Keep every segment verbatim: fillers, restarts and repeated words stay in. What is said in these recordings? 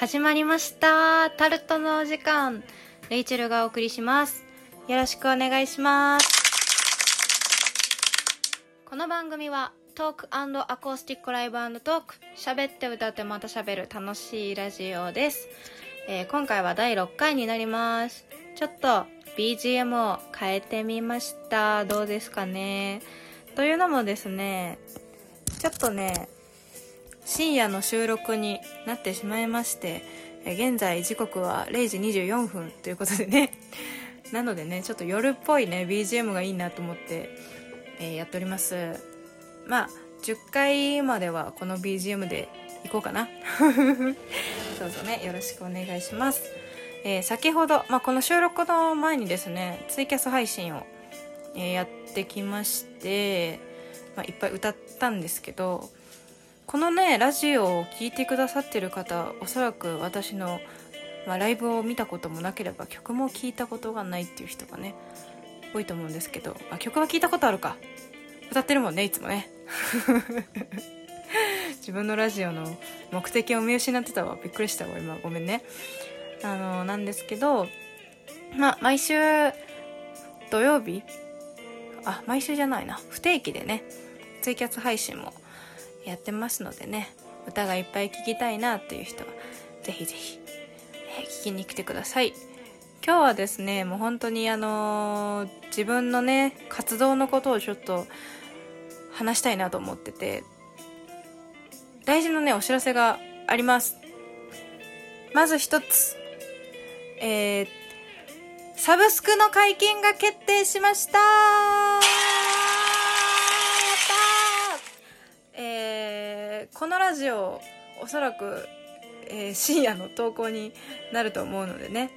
始まりました。タルトのお時間、レイチェルがお送りします。よろしくお願いします。この番組はトーク&アコースティックライブ&トーク、喋って歌ってまた喋る楽しいラジオです。えー、今回はだいろっかいになります。ちょっと ビージーエム を変えてみました。どうですかね。というのもですね、ちょっとね深夜の収録になってしまいまして、現在時刻はれいじにじゅうよんふんということでねなのでね、ちょっと夜っぽいね ビージーエム がいいなと思って、えー、やっております。まあじゅっかいまではこの ビージーエム でいこうかなどうぞねよろしくお願いします。えー、先ほど、まあ、この収録の前にですねツイキャス配信を、えー、やってきまして、まあ、いっぱい歌ったんですけど、このねラジオを聴いてくださってる方、おそらく私の、まあ、ライブを見たこともなければ曲も聴いたことがないっていう人がね多いと思うんですけど、あ、曲は聴いたことあるか、歌ってるもんねいつもね自分のラジオの目的を見失ってたわ。びっくりしたわ今、ごめんね。あのなんですけど、まあ毎週土曜日、あ毎週じゃないな不定期でねツイキャス配信もやってますのでね、歌がいっぱい聴きたいなっていう人はぜひぜひ聴きに来てください。今日はですねもう本当にあの自分のね活動のことをちょっと話したいなと思ってて、大事なねお知らせがあります。まず一つ、えー、サブスクの解禁が決定しました。このラジオおそらく、えー、深夜の投稿になると思うのでね、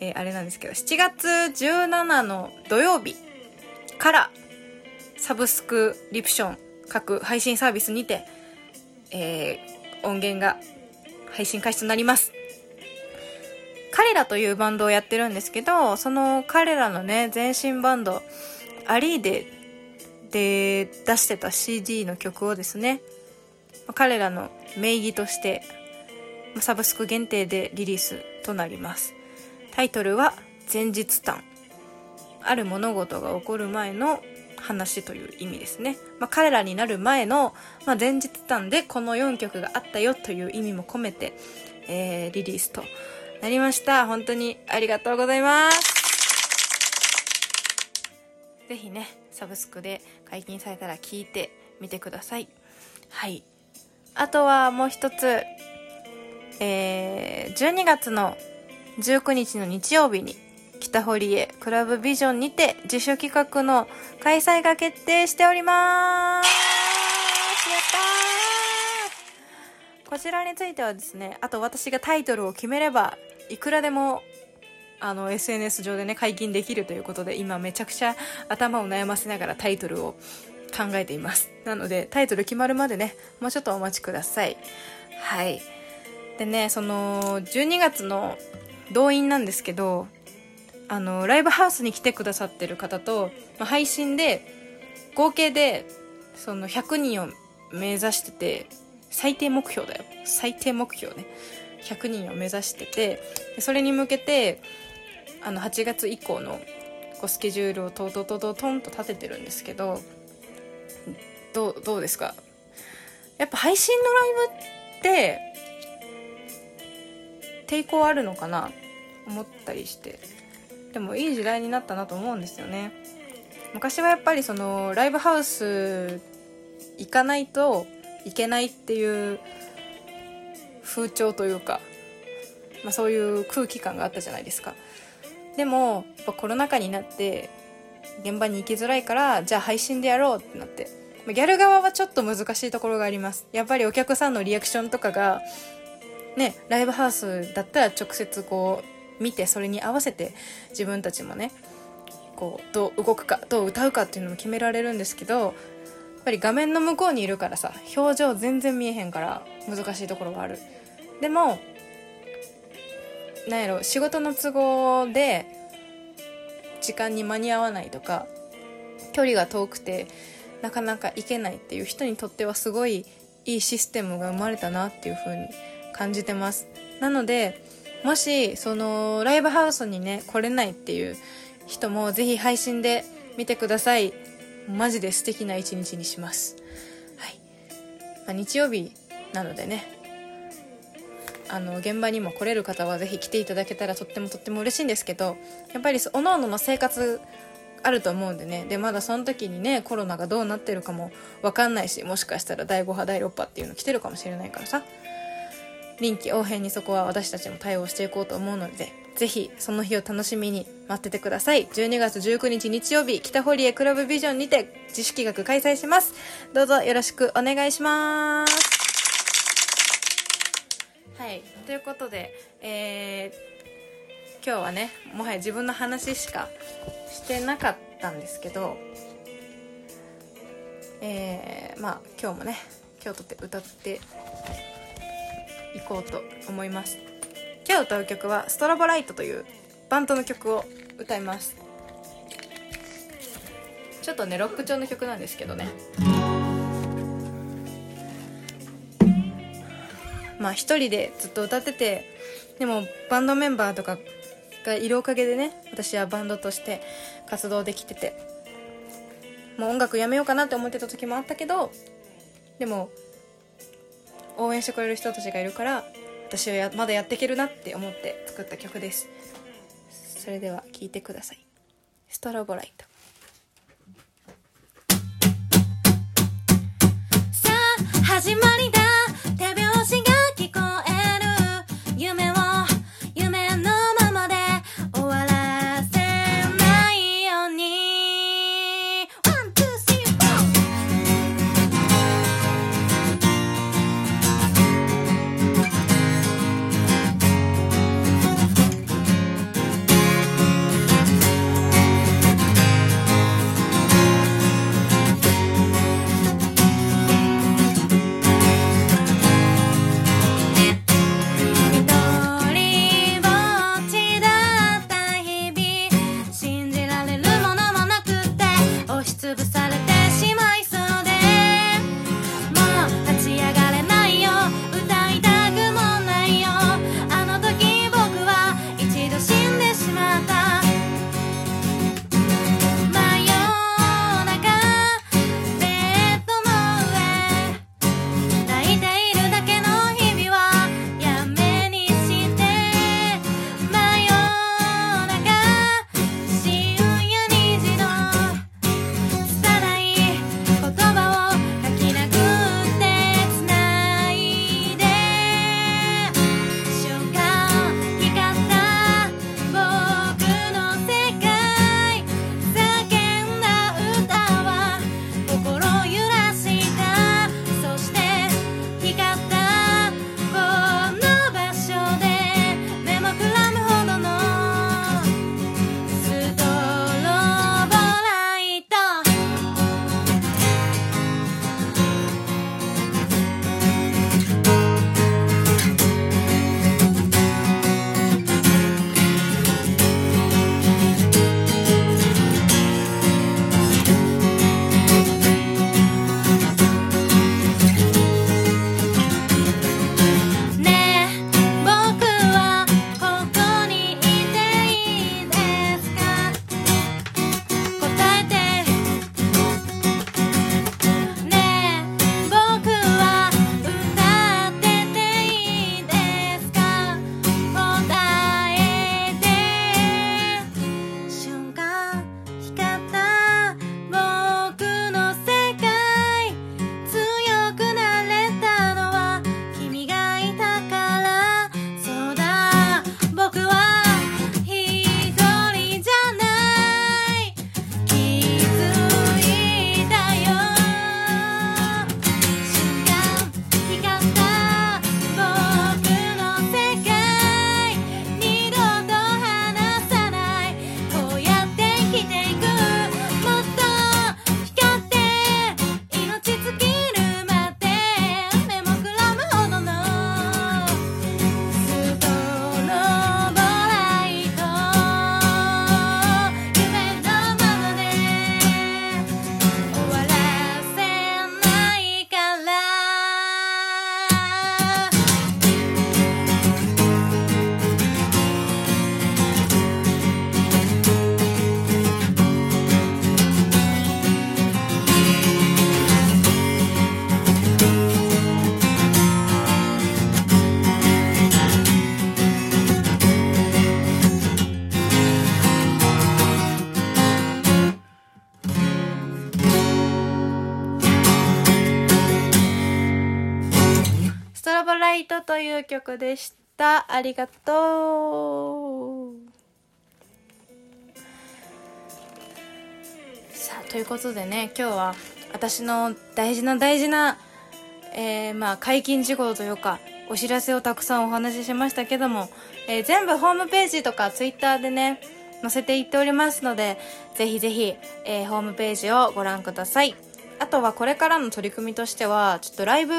えー、あれなんですけどしちがつじゅうしちにちの土曜日からサブスクリプション各配信サービスにて、えー、音源が配信開始となります。彼らというバンドをやってるんですけど、その彼らのね前身バンドアリーデで出してた シーディー の曲をですね彼らの名義としてサブスク限定でリリースとなります。タイトルは前日譚、ある物事が起こる前の話という意味ですね。まあ、彼らになる前の、まあ、前日譚でこのよんきょくがあったよという意味も込めて、えー、リリースとなりました。本当にありがとうございます。ぜひねサブスクで解禁されたら聞いてみてください。はい、あとはもう一つ、えー、じゅうにがつのじゅうくにちの日曜日に北堀江クラブビジョンにて自主企画の開催が決定しております。やったー。こちらについてはですね、あと私がタイトルを決めればいくらでもあの エスエヌエス 上でね解禁できるということで、今めちゃくちゃ頭を悩ませながらタイトルを考えています。なのでタイトル決まるまでねもうちょっとお待ちください。はい、でねそのじゅうにがつの動員なんですけど、あのライブハウスに来てくださってる方と、まあ、配信で合計でそのひゃくにんを目指してて、最低目標だよ最低目標ねひゃくにんを目指してて、それに向けてあのはちがつ以降のこうスケジュールをトントントントントンと立ててるんですけど、どう、どうですか？やっぱ配信のライブって抵抗あるのかな思ったりして、でもいい時代になったなと思うんですよね。昔はやっぱりそのライブハウス行かないといけないっていう風潮というか、まあ、そういう空気感があったじゃないですか。でもやっぱコロナ禍になって現場に行きづらいから、じゃあ配信でやろうってなって、ギャル側はちょっと難しいところがあります。やっぱりお客さんのリアクションとかがね、ライブハウスだったら直接こう見て、それに合わせて自分たちもねこうどう動くかどう歌うかっていうのも決められるんですけど、やっぱり画面の向こうにいるからさ、表情全然見えへんから難しいところがある。でもなんやろ、仕事の都合で時間に間に合わないとか距離が遠くてなかなか行けないっていう人にとってはすごいいいシステムが生まれたなっていう風に感じてます。なので、もしそのライブハウスにね来れないっていう人もぜひ配信で見てください。マジで素敵な一日にします。はい、まあ、日曜日なのでね、あの現場にも来れる方はぜひ来ていただけたらとってもとっても嬉しいんですけど、やっぱり各々の生活あると思うんでね。でまだその時にねコロナがどうなってるかも分かんないし、もしかしたらだいご波だいろく波っていうの来てるかもしれないからさ、臨機応変にそこは私たちも対応していこうと思うので、ぜひその日を楽しみに待っててください。じゅうにがつじゅうくにち日曜日、北堀江クラブビジョンにて自主企画開催します。どうぞよろしくお願いします。はい、ということで、えー、今日はねもはや自分の話しかしてなかったんですけど、えー、まあ今日もね今日とって歌っていこうと思います。今日歌う曲はストロボライトというバンドの曲を歌います。ちょっとねロック調の曲なんですけどね、まあ一人でずっと歌ってて、でもバンドメンバーとかがいるおかげでね私はバンドとして活動できてて、もう音楽やめようかなって思ってた時もあったけど、でも応援してくれる人たちがいるから私はやまだやっていけるなって思って作った曲です。それでは聴いてください。ストロボライト。さあ始まりだ、手拍子が聞こえる、夢を夢のままで終わらせないように、ワンツースリーフォー。イトという曲でした。ありがとう。さあということでね、今日は私の大事な大事な、えー、まあ解禁事項というかお知らせをたくさんお話ししましたけども、えー、全部ホームページとかツイッターでね載せていっておりますので、ぜひぜひ、えー、ホームページをご覧ください。あとはこれからの取り組みとしては、ちょっとライブ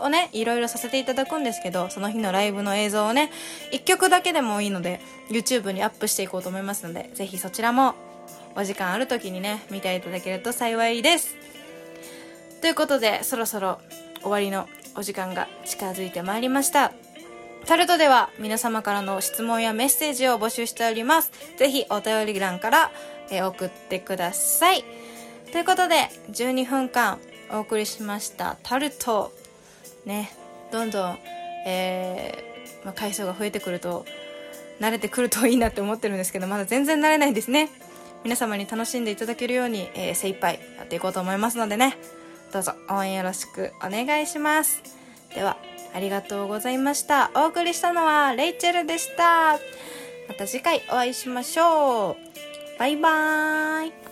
をね、いろいろさせていただくんですけど、その日のライブの映像をね、いっきょくだけでもいいので、YouTube にアップしていこうと思いますので、ぜひそちらもお時間ある時にね、見ていただけると幸いです。ということで、そろそろ終わりのお時間が近づいてまいりました。タルトでは皆様からの質問やメッセージを募集しております。ぜひお便り欄から送ってください。ということでじゅうにふんかんお送りしましたタルトね、どんどん、えーまあ、回数が増えてくると慣れてくるといいなって思ってるんですけど、まだ全然慣れないんですね。皆様に楽しんでいただけるように、えー、精一杯やっていこうと思いますのでね、どうぞ応援よろしくお願いします。ではありがとうございました。お送りしたのはレイチェルでした。また次回お会いしましょう。バイバーイ。